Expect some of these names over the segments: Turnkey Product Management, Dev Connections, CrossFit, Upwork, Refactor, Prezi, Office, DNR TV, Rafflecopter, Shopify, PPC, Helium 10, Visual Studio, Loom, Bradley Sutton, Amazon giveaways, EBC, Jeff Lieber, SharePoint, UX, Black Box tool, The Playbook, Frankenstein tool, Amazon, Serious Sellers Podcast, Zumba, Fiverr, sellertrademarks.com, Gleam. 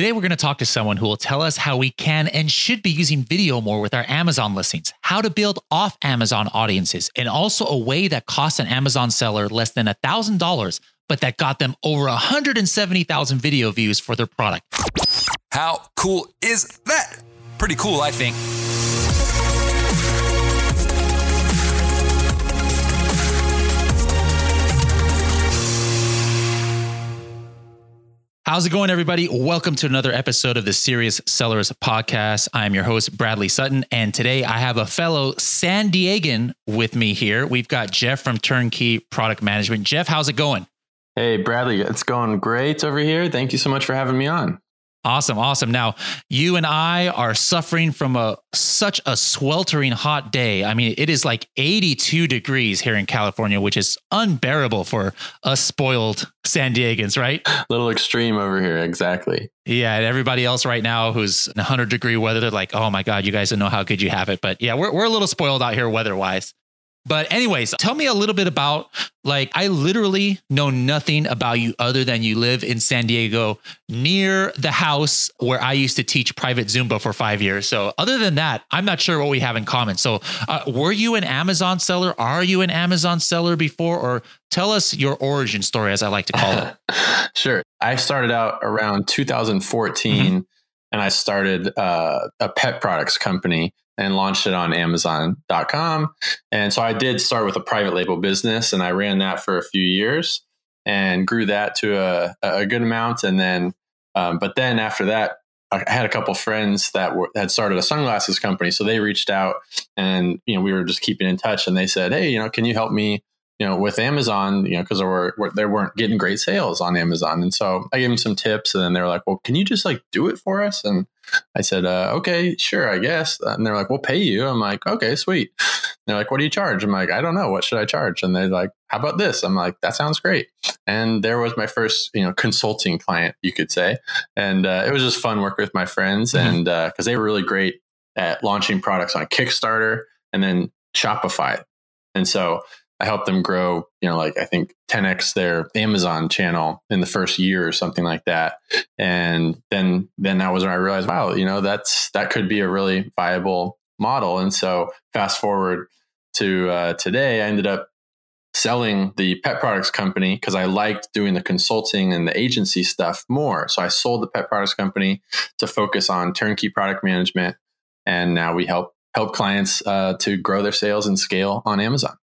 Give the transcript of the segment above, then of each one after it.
Today, we're going to talk to someone who will tell us how we can and should be using video more with our Amazon listings, how to build off Amazon audiences, and also a way that cost an Amazon seller less than $1,000, but that got them over 170,000 video views for their product. How cool is that? Pretty cool, I think. How's it going, everybody? Welcome to another episode of the Serious Sellers Podcast. I'm your host, Bradley Sutton, and today I have a fellow San Diegan with me here. We've got Jeff from Turnkey Product Management. Jeff, how's it going? Hey, Bradley, it's going great over here. Thank you so much for having me on. Awesome. Awesome. Now, you and I are suffering from such a sweltering hot day. I mean, it is like 82 degrees here in California, which is unbearable for us spoiled San Diegans, right? A little extreme over here. Exactly. Yeah. And everybody else right now who's in 100-degree weather, they're like, oh my God, you guys don't know how good you have it. But yeah, we're a little spoiled out here weather-wise. But anyways, tell me a little bit about, like, I literally know nothing about you other than you live in San Diego near the house where I used to teach private Zumba for 5 years. So other than that, I'm not sure what we have in common. So were you an Amazon seller? Are you an Amazon seller before? Or tell us your origin story, as I like to call it. Sure. I started out around 2014 and I started a pet products company and launched it on Amazon.com. And so I did start with a private label business, and I ran that for a few years and grew that to a good amount. And then, but then after that, I had a couple friends that had started a sunglasses company. So they reached out, and, you know, we were just keeping in touch, and they said, hey, you know, can you help me, you know, with Amazon, you know, because they weren't getting great sales on Amazon. And so I gave them some tips, and then they were like, well, can you just, like, do it for us? And I said, okay, sure, I guess. And they're like, we'll pay you. I'm like, okay, sweet. And they're like, what do you charge? I'm like, I don't know. What should I charge? And they're like, how about this? I'm like, that sounds great. And there was my first, you know, consulting client, you could say. And it was just fun working with my friends. And because they were really great at launching products on Kickstarter and then Shopify. And so I helped them grow, you know, like, I think 10x their Amazon channel in the first year or something like that. And then that was when I realized, wow, you know, that could be a really viable model. And so fast forward to today, I ended up selling the pet products company because I liked doing the consulting and the agency stuff more. So I sold the pet products company to focus on turnkey product management. And now we help clients to grow their sales and scale on Amazon.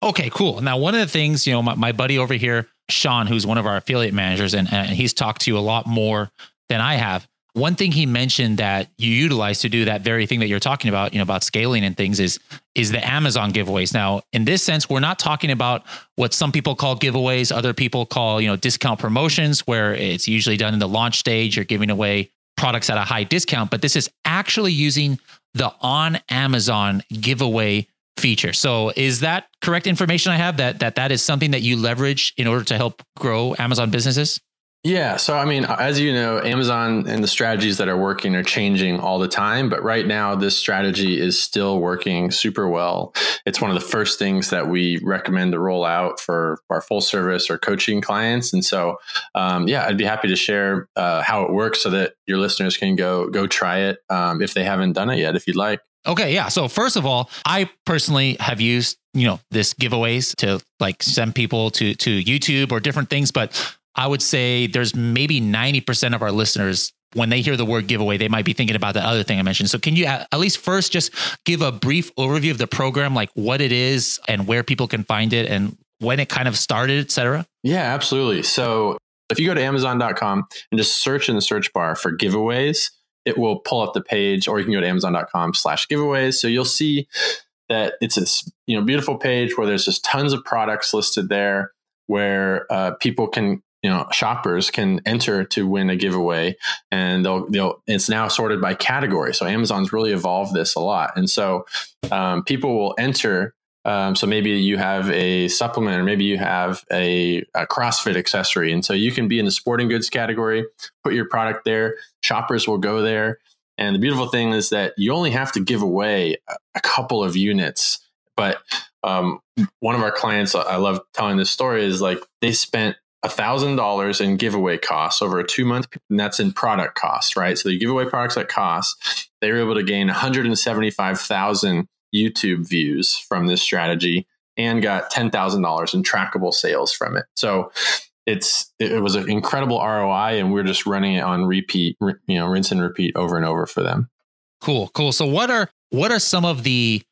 Okay, cool. Now, one of the things, you know, my buddy over here, Sean, who's one of our affiliate managers, and he's talked to you a lot more than I have. One thing he mentioned that you utilize to do that very thing that you're talking about, you know, about scaling and things is the Amazon giveaways. Now, in this sense, we're not talking about what some people call giveaways, other people call, you know, discount promotions, where it's usually done in the launch stage. You're giving away products at a high discount, but this is actually using the on Amazon giveaway feature. So is that correct information I have, that is something that you leverage in order to help grow Amazon businesses? Yeah. So, I mean, as you know, Amazon and the strategies that are working are changing all the time. But right now, this strategy is still working super well. It's one of the first things that we recommend to roll out for our full service or coaching clients. And so, yeah, I'd be happy to share how it works so that your listeners can go try it if they haven't done it yet, if you'd like. Okay. Yeah. So first of all, I personally have used, you know, this giveaways to, like, send people to YouTube or different things, but I would say there's maybe 90% of our listeners, when they hear the word giveaway, they might be thinking about that other thing I mentioned. So can you at least first just give a brief overview of the program, like what it is and where people can find it and when it kind of started, et cetera? Yeah, absolutely. So if you go to Amazon.com and just search in the search bar for giveaways, it will pull up the page, or you can go to Amazon.com/giveaways. So you'll see that it's this, you know, beautiful page where there's just tons of products listed there, where people can, you know, shoppers can enter to win a giveaway, and it's now sorted by category. So Amazon's really evolved this a lot, and so people will enter. So maybe you have a supplement, or maybe you have a CrossFit accessory. And so you can be in the sporting goods category, put your product there, shoppers will go there. And the beautiful thing is that you only have to give away a couple of units. But one of our clients, I love telling this story, is like they spent $1,000 in giveaway costs over a 2-month, and that's in product costs, right? So they give away products at cost. They were able to gain 175,000 YouTube views from this strategy and got $10,000 in trackable sales from it. So it was an incredible ROI, and we're just running it on repeat, rinse and repeat over and over for them. Cool. So what are some of the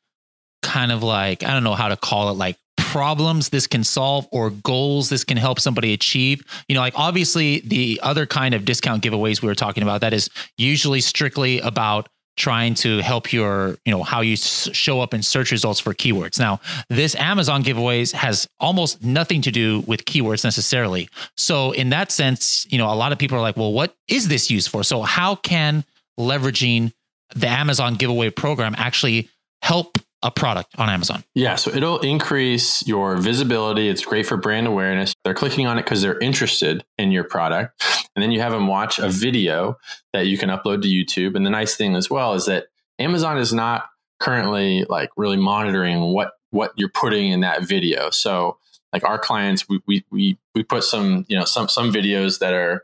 kind of like, I don't know how to call it, like problems this can solve or goals this can help somebody achieve? Like obviously the other kind of discount giveaways we were talking about, that is usually strictly about trying to help your, how you show up in search results for keywords. Now, this Amazon giveaways has almost nothing to do with keywords necessarily. So in that sense, a lot of people are like, well, what is this used for? So how can leveraging the Amazon giveaway program actually help a product on Amazon? Yeah. So it'll increase your visibility. It's great for brand awareness. They're clicking on it because they're interested in your product. And then you have them watch a video that you can upload to YouTube. And the nice thing as well is that Amazon is not currently like really monitoring what you're putting in that video. So like our clients, we put some videos that are,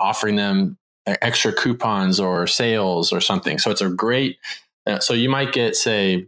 offering them extra coupons or sales or something. So it's a great, so you might get, say,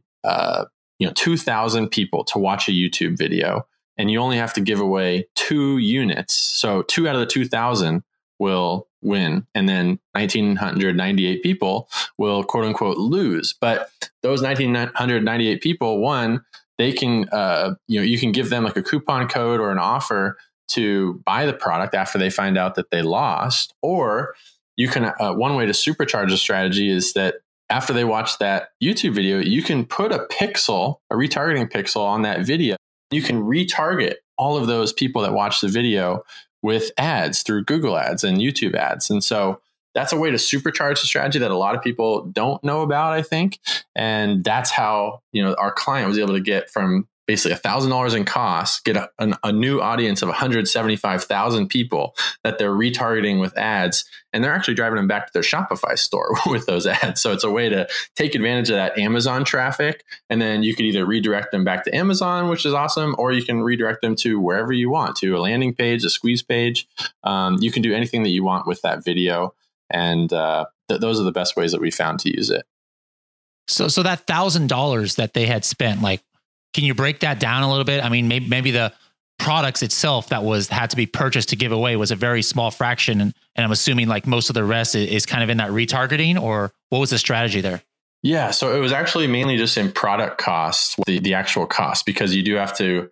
2,000 people to watch a YouTube video, and you only have to give away 2 units. So 2 out of the 2,000 will win, and then 1,998 people will quote unquote lose. But those 1,998 people won. They can, you can give them like a coupon code or an offer to buy the product after they find out that they lost. Or you can, one way to supercharge a strategy is that after they watch that YouTube video, you can put a retargeting pixel on that video. You can retarget all of those people that watch the video with ads through Google ads and YouTube ads. And so that's a way to supercharge the strategy that a lot of people don't know about, I think. And that's how, our client was able to get from basically $1,000 in costs, get a new audience of 175,000 people that they're retargeting with ads, and they're actually driving them back to their Shopify store with those ads. So it's a way to take advantage of that Amazon traffic, and then you can either redirect them back to Amazon, which is awesome, or you can redirect them to wherever you want, to a landing page, a squeeze page. You can do anything that you want with that video, and those are the best ways that we found to use it. So that $1,000 that they had spent, like, can you break that down a little bit? I mean, maybe the products itself that had to be purchased to give away was a very small fraction. And I'm assuming like most of the rest is kind of in that retargeting, or what was the strategy there? Yeah. So it was actually mainly just in product costs, the actual cost, because you do have to,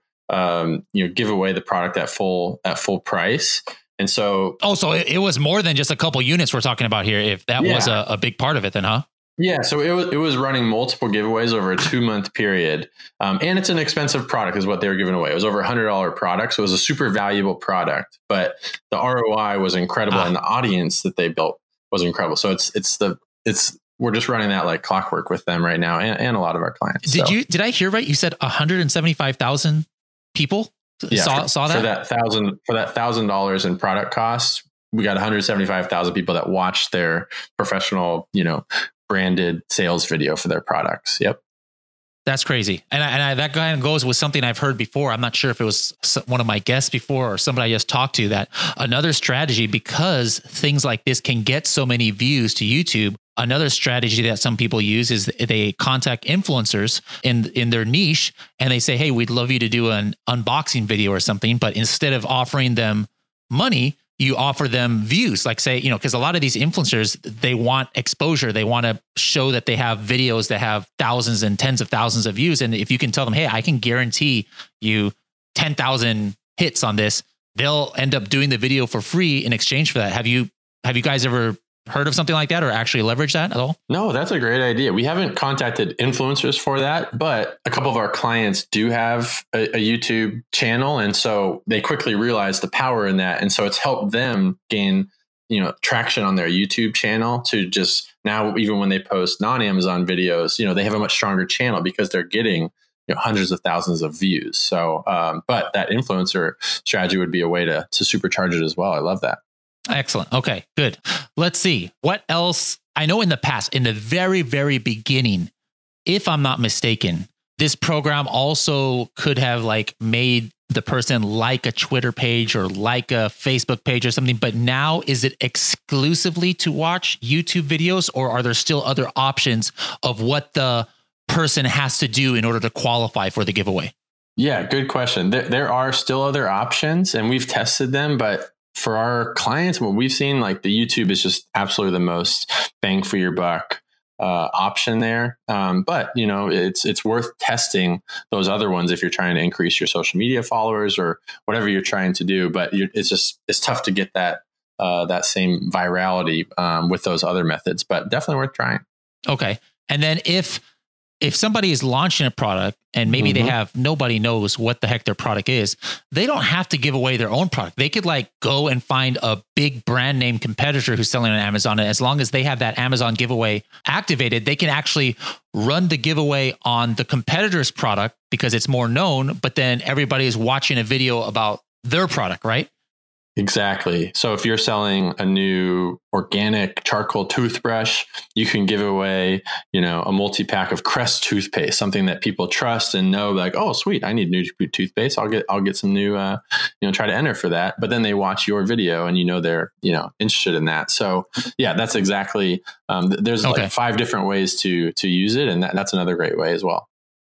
give away the product at full price. And so, it was more than just a couple units we're talking about here. If that was a big part of it then, huh? Yeah, so it was running multiple giveaways over a 2-month period, and it's an expensive product is what they were giving away. It was over $100 product, so it was a super valuable product. But the ROI was incredible, and the audience that they built was incredible. So we're just running that like clockwork with them right now, and a lot of our clients. Did I hear right? You said 175,000 people saw that for that $1,000 in product costs. We got 175,000 people that watched their professional, branded sales video for their products. Yep. That's crazy. And that kind of goes with something I've heard before. I'm not sure if it was one of my guests before or somebody I just talked to, that another strategy, because things like this can get so many views to YouTube, another strategy that some people use is they contact influencers in their niche and they say, hey, we'd love you to do an unboxing video or something. But instead of offering them money, you offer them views, like say, because a lot of these influencers, they want exposure. They want to show that they have videos that have thousands and tens of thousands of views. And if you can tell them, hey, I can guarantee you 10,000 hits on this, they'll end up doing the video for free in exchange for that. Have you guys ever heard of something like that or actually leverage that at all? No, that's a great idea. We haven't contacted influencers for that, but a couple of our clients do have a YouTube channel. And so they quickly realized the power in that. And so it's helped them gain, traction on their YouTube channel to just now, even when they post non-Amazon videos, they have a much stronger channel because they're getting hundreds of thousands of views. So, but that influencer strategy would be a way to supercharge it as well. I love that. Excellent. Okay, good. Let's see what else. I know in the past, in the very, very beginning, if I'm not mistaken, this program also could have like made the person like a Twitter page or like a Facebook page or something, but now is it exclusively to watch YouTube videos, or are there still other options of what the person has to do in order to qualify for the giveaway? Yeah, good question. There are still other options and we've tested them, but for our clients, what we've seen, like the YouTube is just absolutely the most bang for your buck option there. But you know, it's worth testing those other ones if you're trying to increase your social media followers or whatever you're trying to do. But it's tough to get that same virality with those other methods, but definitely worth trying. Okay. And then if somebody is launching a product and maybe they have, nobody knows what the heck their product is, they don't have to give away their own product. They could like go and find a big brand name competitor who's selling on Amazon. And as long as they have that Amazon giveaway activated, they can actually run the giveaway on the competitor's product because it's more known, but then everybody is watching a video about their product, right? Exactly. So if you're selling a new organic charcoal toothbrush, you can give away, you know, a multi-pack of Crest toothpaste, something that people trust and know, like, oh, sweet, I need new toothpaste. I'll get some new, try to enter for that. But then they watch your video and, you know, they're, you know, interested in that. So yeah, that's exactly, there's like 5 different ways to use it. And that's another great way as well.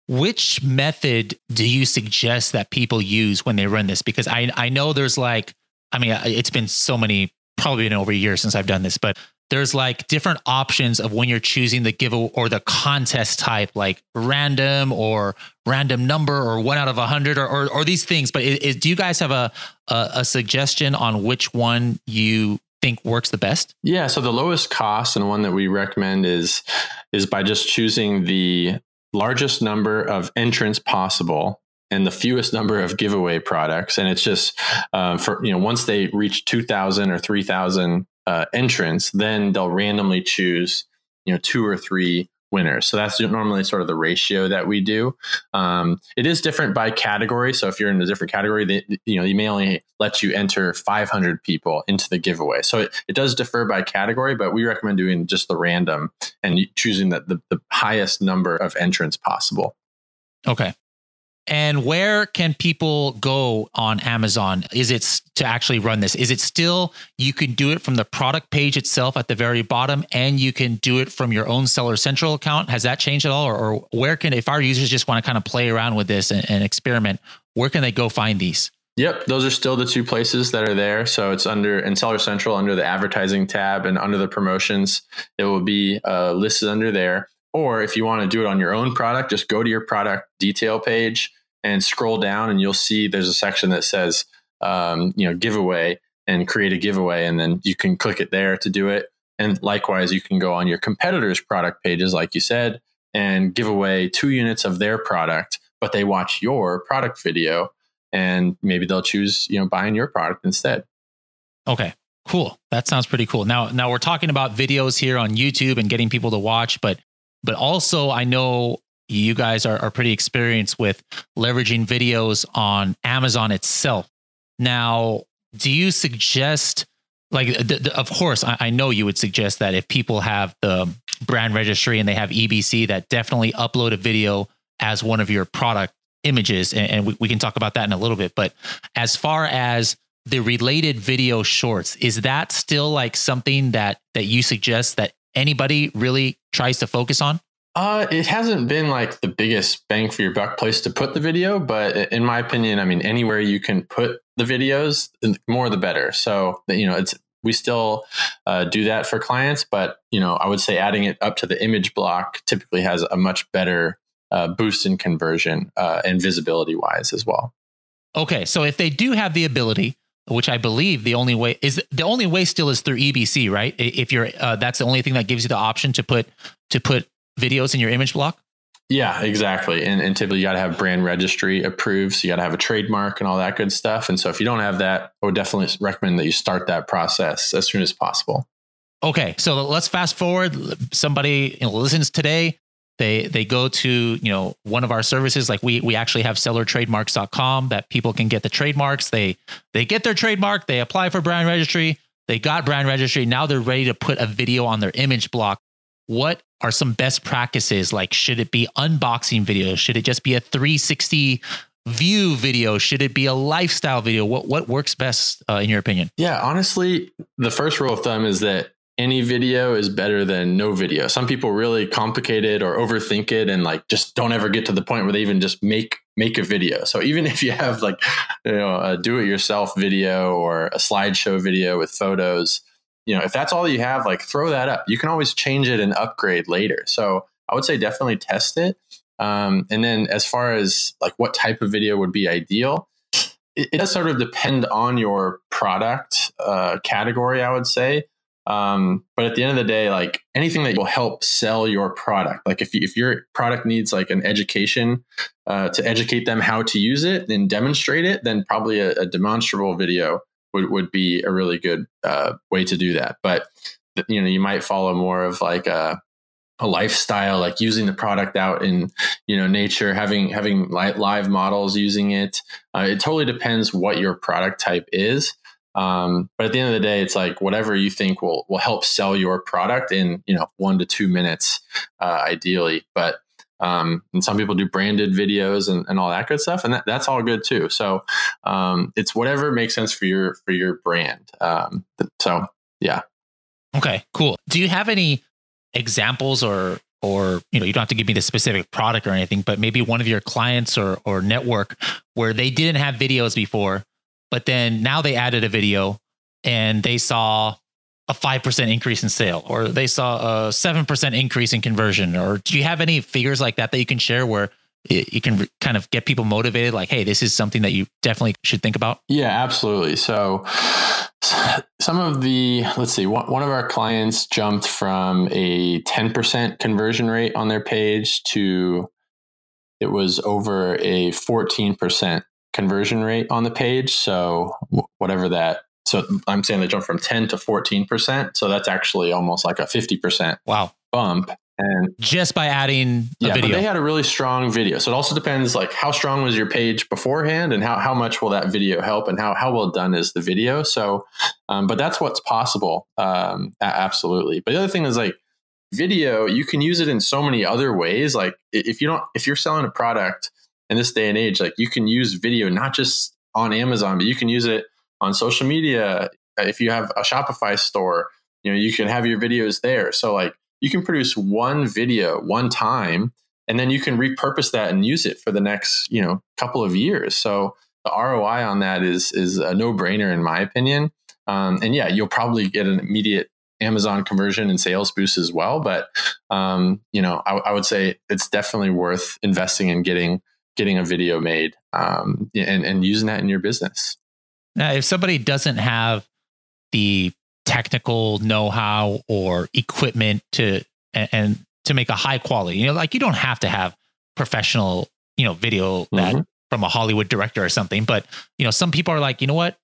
Which method do you suggest that people use when they run this? Because I know there's like, I mean, it's been so many, probably been over a year since I've done this, but there's like different options of when you're choosing the giveaway or the contest type, like random or random number or 1 out of 100 or these things. But do you guys have a suggestion on which one you think works the best? Yeah. So the lowest cost and one that we recommend is by just choosing the largest number of entrants possible and the fewest number of giveaway products. And it's just once they reach 2,000 or 3,000 entrants, then they'll randomly choose, 2 or 3 winners. So that's normally sort of the ratio that we do. It is different by category. So if you're in a different category, you may only let you enter 500 people into the giveaway. So it does differ by category, but we recommend doing just the random and choosing the highest number of entrants possible. Okay. And where can people go on Amazon? Is it to actually run this? Is it still, you can do it from the product page itself at the very bottom, and you can do it from your own Seller Central account? Has that changed at all? Or where can, if our users just want to kind of play around with this and experiment, where can they go find these? Yep. Those are still the 2 places that are there. So it's in Seller Central, under the advertising tab and under the promotions, it will be listed under there. Or if you want to do it on your own product, just go to your product detail page and scroll down, and you'll see there's a section that says, giveaway, and create a giveaway. And then you can click it there to do it. And likewise, you can go on your competitors' product pages, like you said, and give away 2 units of their product, but they watch your product video and maybe they'll choose, buying your product instead. Okay, cool. That sounds pretty cool. Now we're talking about videos here on YouTube and getting people to watch, but also I know you guys are pretty experienced with leveraging videos on Amazon itself. Now, do you suggest, of course, I know you would suggest that if people have the brand registry and they have EBC, that definitely upload a video as one of your product images. And we can talk about that in a little bit. But as far as the related video shorts, is that still like something that you suggest that anybody really tries to focus on? It hasn't been like the biggest bang for your buck place to put the video, but in my opinion, I mean, anywhere you can put the videos, the more the better. So, we still do that for clients, but, I would say adding it up to the image block typically has a much better boost in conversion and visibility wise as well. Okay. So if they do have the ability, which I believe the only way still is through EBC, right? If you're, that's the only thing that gives you the option to put videos in your image block? Yeah, exactly. And typically you got to have brand registry approved. So you got to have a trademark and all that good stuff. And so if you don't have that, I would definitely recommend that you start that process as soon as possible. Okay. So let's fast forward. Somebody listens today. They go to, one of our services. Like we actually have sellertrademarks.com that people can get the trademarks. They get their trademark. They apply for brand registry. They got brand registry. Now they're ready to put a video on their image block. What are some best practices? Like, should it be unboxing videos? Should it just be a 360 view video? Should it be a lifestyle video? What works best in your opinion? Yeah, honestly, the first rule of thumb is that any video is better than no video. Some people really complicate it or overthink it and like just don't ever get to the point where they even just make a video. So even if you have like, you know, a do-it-yourself video or a slideshow video with photos, you know, if that's all you have, like throw that up. You can always change it and upgrade later. So I would say definitely test it. And then as far as like what type of video would be ideal, it does sort of depend on your product category, I would say. But at the end of the day, like anything that will help sell your product, like if your product needs like an education to educate them how to use it and demonstrate it, then probably a demonstrable video would be a really good way to do that. But, you know, you might follow more of like a lifestyle, like using the product out in, you know, nature, having live models using it. It totally depends what your product type is. But at the end of the day, it's like whatever you think will help sell your product in, you know, 1 to 2 minutes, ideally. But, and some people do branded videos and all that good stuff. And that's all good too. So, it's whatever makes sense for your brand. So yeah. Okay, cool. Do you have any examples or, you know, you don't have to give me the specific product or anything, but maybe one of your clients or network where they didn't have videos before, but then now they added a video and they saw a 5% increase in sale, or they saw a 7% increase in conversion? Or do you have any figures like that that you can share where you can kind of get people motivated? Like, hey, this is something that you definitely should think about. Yeah, absolutely. So some of the, let's see, one of our clients jumped from a 10% conversion rate on their page to, it was over a 14% conversion rate on the page. So whatever that, so I'm saying they jump from 10 to 14%. So that's actually almost like a 50% wow bump. And just by adding a video. But they had a really strong video. So it also depends like how strong was your page beforehand and how much will that video help and how well done is the video. So, but that's what's possible. Absolutely. But the other thing is like video, you can use it in so many other ways. Like if you're selling a product, in this day and age, like you can use video not just on Amazon, but you can use it on social media. If you have a Shopify store, you know, you can have your videos there. So like you can produce one video one time, and then you can repurpose that and use it for the next, you know, couple of years. So the ROI on that is a no brainer in my opinion. And yeah, you'll probably get an immediate Amazon conversion and sales boost as well. But you know, I would say it's definitely worth investing in getting a video made and using that in your business. Now, if somebody doesn't have the technical know-how or equipment to make a high quality, you know, like you don't have to have professional, you know, video that from a Hollywood director or something, but you know, some people are like, you know what,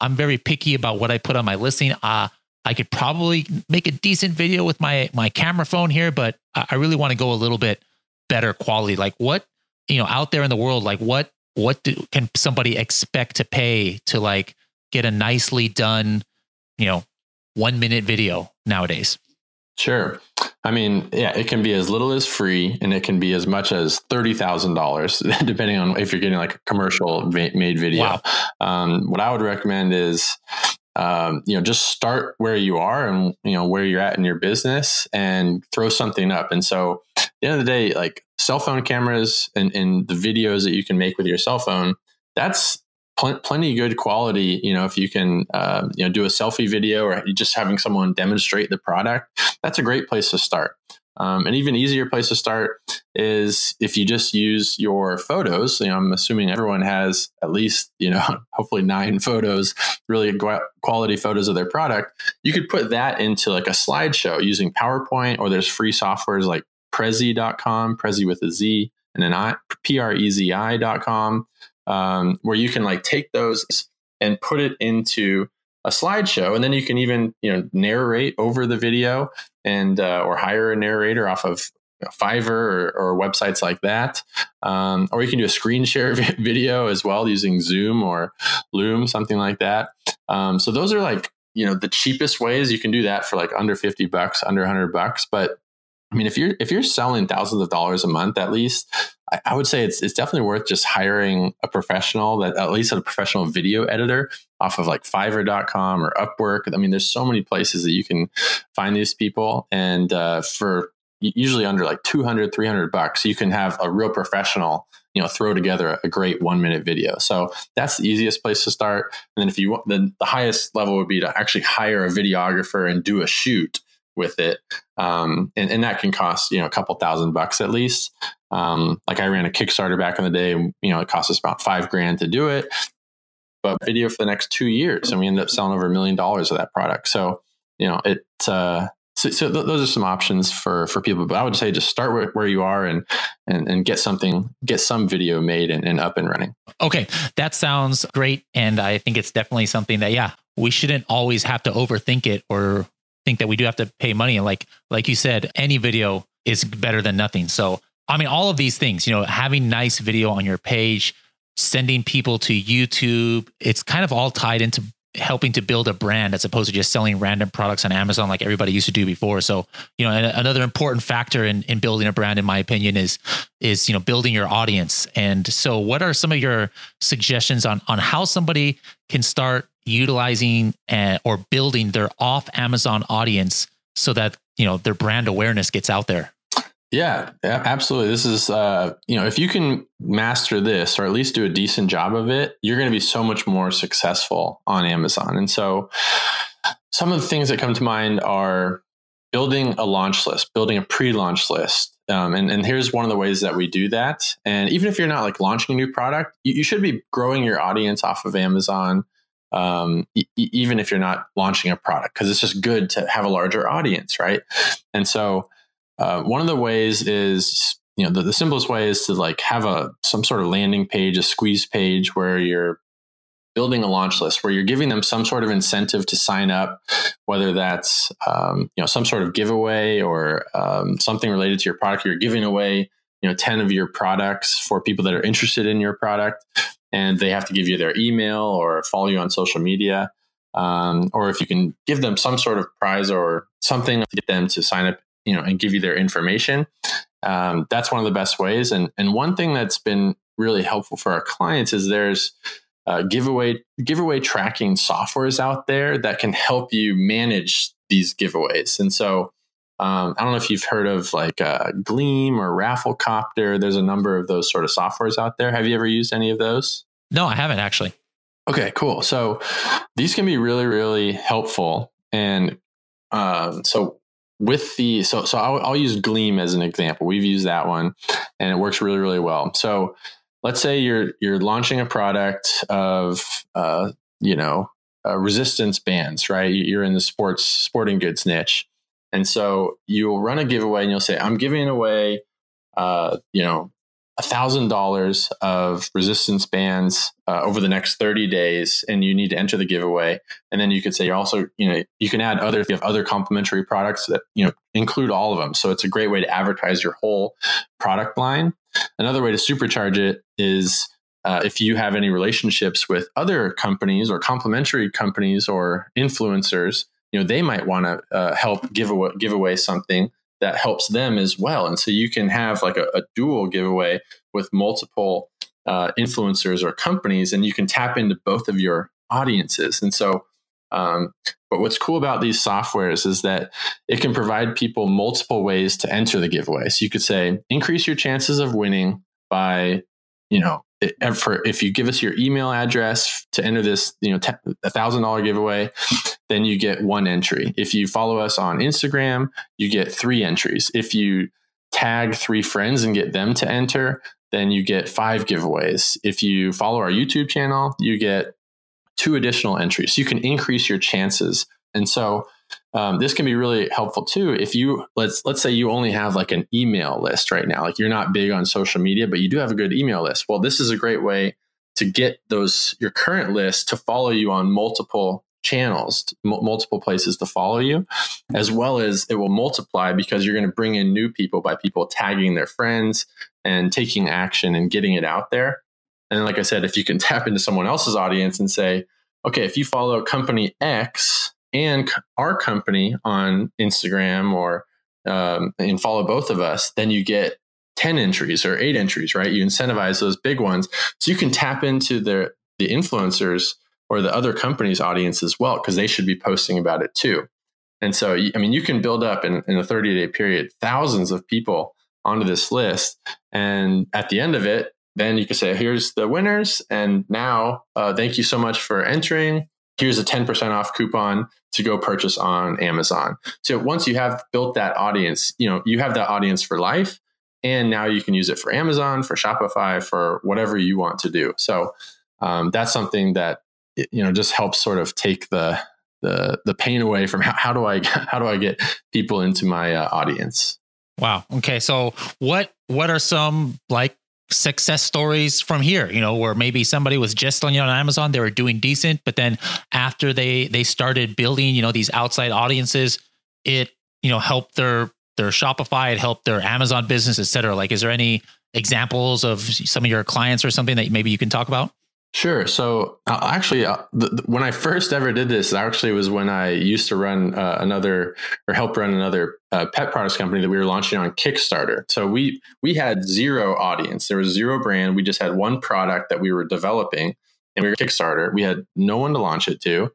I'm very picky about what I put on my listing. I could probably make a decent video with my camera phone here, but I really want to go a little bit better quality. Like what, you know, out there in the world, like what can somebody expect to pay to like get a nicely done, you know, 1 minute video nowadays? Sure. I mean, yeah, it can be as little as free and it can be as much as $30,000, depending on if you're getting like a commercial made video. Wow. What I would recommend is, you know, just start where you are and, you know, where you're at in your business and throw something up. And so at the end of the day, like cell phone cameras and the videos that you can make with your cell phone, that's plenty good quality. You know, if you can, you know, do a selfie video or just having someone demonstrate the product, that's a great place to start. An even easier place to start is if you just use your photos. You know, I'm assuming everyone has at least, you know, hopefully 9 photos, really quality photos of their product. You could put that into like a slideshow using PowerPoint, or there's free softwares like Prezi.com, Prezi with a Z and an I, Prezi.com, where you can like take those and put it into a slideshow. And then you can even, you know, narrate over the video and, or hire a narrator off of Fiverr or websites like that. Or you can do a screen share video as well using Zoom or Loom, something like that. So those are like, you know, the cheapest ways you can do that for like under $50, under $100. But I mean, if you're selling thousands of dollars a month, at least I would say it's definitely worth just hiring a professional, that at least a professional video editor off of like Fiverr.com or Upwork. I mean, there's so many places that you can find these people, and for usually under like $200-$300, you can have a real professional, you know, throw together a great 1 minute video. So that's the easiest place to start. And then if you want, then the highest level would be to actually hire a videographer and do a shoot with it. And that can cost, you know, a couple $1,000 at least. Like I ran a Kickstarter back in the day, and, you know, it cost us about $5,000 to do it, but video for the next 2 years, and we ended up selling over $1 million of that product. So, you know, it's, So those are some options for people, but I would say just start with where you are and get some video made and up and running. Okay. That sounds great. And I think it's definitely something that, yeah, we shouldn't always have to overthink it or think that we do have to pay money. And like you said, any video is better than nothing. So, I mean, all of these things, you know, having nice video on your page, sending people to YouTube, it's kind of all tied into helping to build a brand as opposed to just selling random products on Amazon like everybody used to do before. So, you know, another important factor in building a brand, in my opinion, is, you know, building your audience. And so what are some of your suggestions on how somebody can start utilizing or building their off Amazon audience so that, you know, their brand awareness gets out there? Yeah, absolutely. This is, you know, if you can master this or at least do a decent job of it, you're going to be so much more successful on Amazon. And so some of the things that come to mind are building a launch list, building a pre-launch list. And here's one of the ways that we do that. And even if you're not like launching a new product, you should be growing your audience off of Amazon, even if you're not launching a product, because it's just good to have a larger audience, right? And so one of the ways is, you know, the simplest way is to like have some sort of landing page, a squeeze page where you're building a launch list, where you're giving them some sort of incentive to sign up, whether that's, you know, some sort of giveaway or something related to your product. You're giving away, you know, 10 of your products for people that are interested in your product, and they have to give you their email or follow you on social media. Or if you can give them some sort of prize or something to get them to sign up, you know, and give you their information. That's one of the best ways. And one thing that's been really helpful for our clients is there's giveaway tracking softwares out there that can help you manage these giveaways. And so I don't know if you've heard of like Gleam or Rafflecopter. There's a number of those sort of softwares out there. Have you ever used any of those? No, I haven't actually. Okay, cool. So these can be really, really helpful. And I'll use Gleam as an example. We've used that one and it works really, really well. So let's say you're launching a product of, you know, resistance bands, right? You're in the sporting goods niche. And so you'll run a giveaway and you'll say, I'm giving away, you know, $1,000 of resistance bands over the next 30 days, and you need to enter the giveaway. And then you could say, you're also, you know, you can add other, if you have other complimentary products that, you know, include all of them. So it's a great way to advertise your whole product line. Another way to supercharge it is if you have any relationships with other companies or complimentary companies or influencers, you know, they might want to help give away something that helps them as well. And so you can have like a dual giveaway with multiple influencers or companies, and you can tap into both of your audiences. And so, but what's cool about these softwares is that it can provide people multiple ways to enter the giveaway. So you could say, increase your chances of winning by, you know, if you give us your email address to enter this, you know, $1,000 giveaway, then you get one entry. If you follow us on Instagram, you get 3 entries. If you tag 3 friends and get them to enter, then you get 5 giveaways. If you follow our YouTube channel, you get 2 additional entries. So you can increase your chances. And so this can be really helpful too. If you, let's say you only have like an email list right now, like you're not big on social media, but you do have a good email list. Well, this is a great way to get your current list to follow you on multiple channels, multiple places to follow you, as well as it will multiply because you're going to bring in new people by people tagging their friends and taking action and getting it out there. And like I said, if you can tap into someone else's audience and say, okay, if you follow company X and our company on Instagram or and follow both of us, then you get 10 entries or 8 entries, right? You incentivize those big ones. So you can tap into the influencers or the other company's audience as well, because they should be posting about it too. And so, I mean, you can build up in a 30-day period, thousands of people onto this list. And at the end of it, then you can say, here's the winners. And now, thank you so much for entering. Here's a 10% off coupon to go purchase on Amazon. So once you have built that audience, you know, you have that audience for life. And now you can use it for Amazon, for Shopify, for whatever you want to do. So that's something that, you know, just helps sort of take the pain away from how do I get people into my audience. Wow. Okay. So what are some like success stories from here, you know, where maybe somebody was just on Amazon, they were doing decent, but then after they started building, you know, these outside audiences, it, you know, helped their Shopify, it helped their Amazon business, et cetera. Like, is there any examples of some of your clients or something that maybe you can talk about? Sure. So actually, when I first ever did this, actually was when I used to run help run another pet products company that we were launching on Kickstarter. So we had zero audience. There was zero brand. We just had one product that we were developing, and we were Kickstarter. We had no one to launch it to,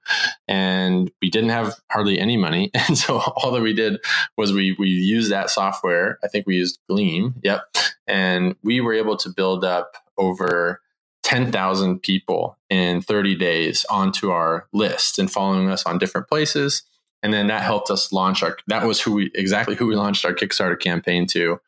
and we didn't have hardly any money. And so all that we did was we used that software. I think we used Gleam. Yep. And we were able to build up over 10,000 people in 30 days onto our list and following us on different places. And then that helped us launch that was exactly who we launched our Kickstarter campaign to.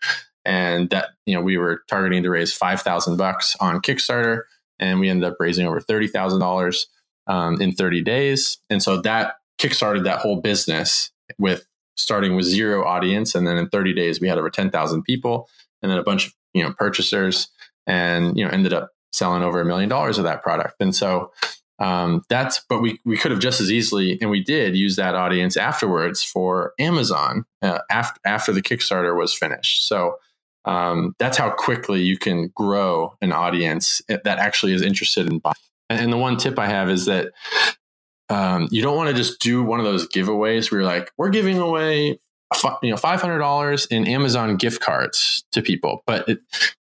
And that, you know, we were targeting to raise $5,000 on Kickstarter, and we ended up raising over $30,000 in 30 days. And so that kickstarted that whole business with starting with zero audience. And then in 30 days, we had over 10,000 people and then a bunch of, you know, purchasers, and, you know, ended up selling over $1 million of that product. And so but we could have just as easily, and we did, use that audience afterwards for Amazon after the Kickstarter was finished. So that's how quickly you can grow an audience that actually is interested in buying. And the one tip I have is that you don't want to just do one of those giveaways where you're like, we're giving away, you know, $500 in Amazon gift cards to people,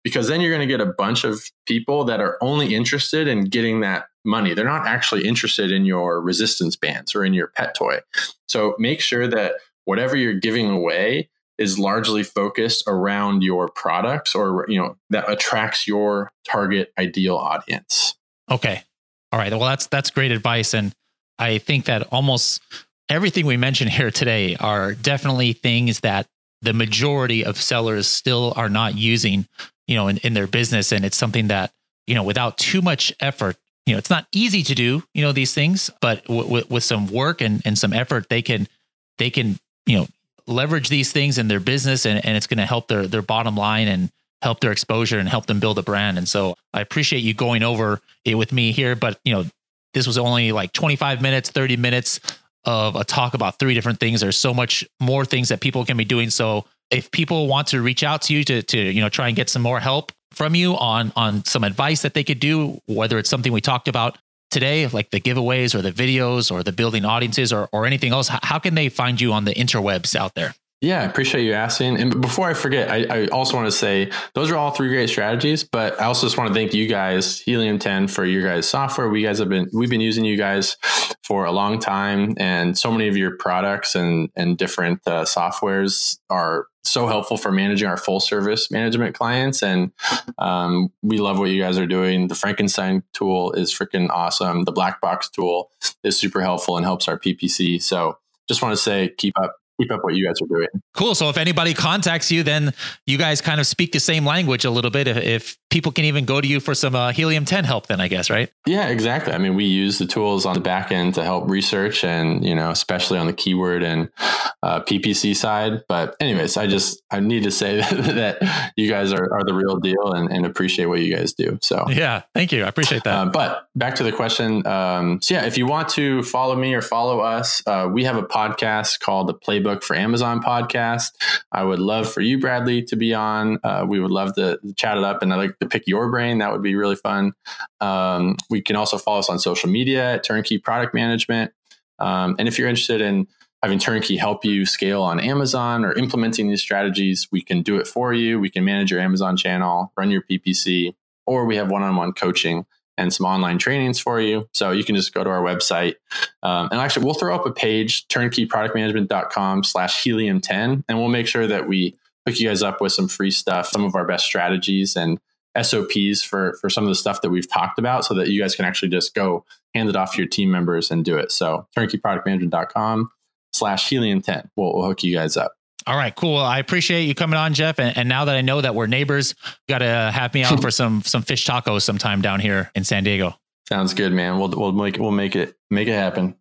because then you're going to get a bunch of people that are only interested in getting that money. They're not actually interested in your resistance bands or in your pet toy. So make sure that whatever you're giving away is largely focused around your products, or, you know, that attracts your target ideal audience. Okay. All right. Well, that's great advice. And I think that almost everything we mentioned here today are definitely things that the majority of sellers still are not using, you know, in their business. And it's something that, you know, without too much effort, you know, it's not easy to do, you know, these things, but with some work and some effort, they can, you know, leverage these things in their business, and it's going to help their bottom line and help their exposure and help them build a brand. And so I appreciate you going over it with me here, but, you know, this was only like 25 minutes, 30 minutes of a talk about 3 different things. There's so much more things that people can be doing. So if people want to reach out to you to you know, try and get some more help from you on some advice that they could do, whether it's something we talked about today, like the giveaways or the videos or the building audiences or anything else, how can they find you on the interwebs out there? Yeah, I appreciate you asking. And before I forget, I also want to say those are all 3 great strategies, but I also just want to thank you guys, Helium 10, for your guys' software. We've been using you guys for a long time, and so many of your products and different softwares are so helpful for managing our full service management clients. And we love what you guys are doing. The Frankenstein tool is freaking awesome. The Black Box tool is super helpful and helps our PPC. So just want to say, keep up what you guys are doing. Cool. So if anybody contacts you, then you guys kind of speak the same language a little bit. If people can even go to you for some Helium 10 help, then I guess, right? Yeah, exactly. I mean, we use the tools on the back end to help research and, you know, especially on the keyword and PPC side. But anyways, I need to say that you guys are the real deal, and appreciate what you guys do. So yeah, thank you. I appreciate that. But back to the question. So yeah, if you want to follow me or follow us, we have a podcast called The Playbook for Amazon podcast. I would love for you, Bradley, to be on. We would love to chat it up, and I'd like to pick your brain. That would be really fun. We can also follow us on social media at Turnkey Product Management. And if you're interested in having Turnkey help you scale on Amazon or implementing these strategies. We can do it for you. We can manage your Amazon channel, run your PPC, or we have one-on-one coaching and some online trainings for you. So you can just go to our website. And actually, we'll throw up a page, turnkeyproductmanagement.com/Helium10, and we'll make sure that we hook you guys up with some free stuff, some of our best strategies and SOPs for some of the stuff that we've talked about so that you guys can actually just go hand it off to your team members and do it. So turnkeyproductmanagement.com/Helium10. We'll hook you guys up. All right, cool. I appreciate you coming on, Jeff. And now that I know that we're neighbors, got to have me out for some fish tacos sometime down here in San Diego. Sounds good, man. We'll make it happen.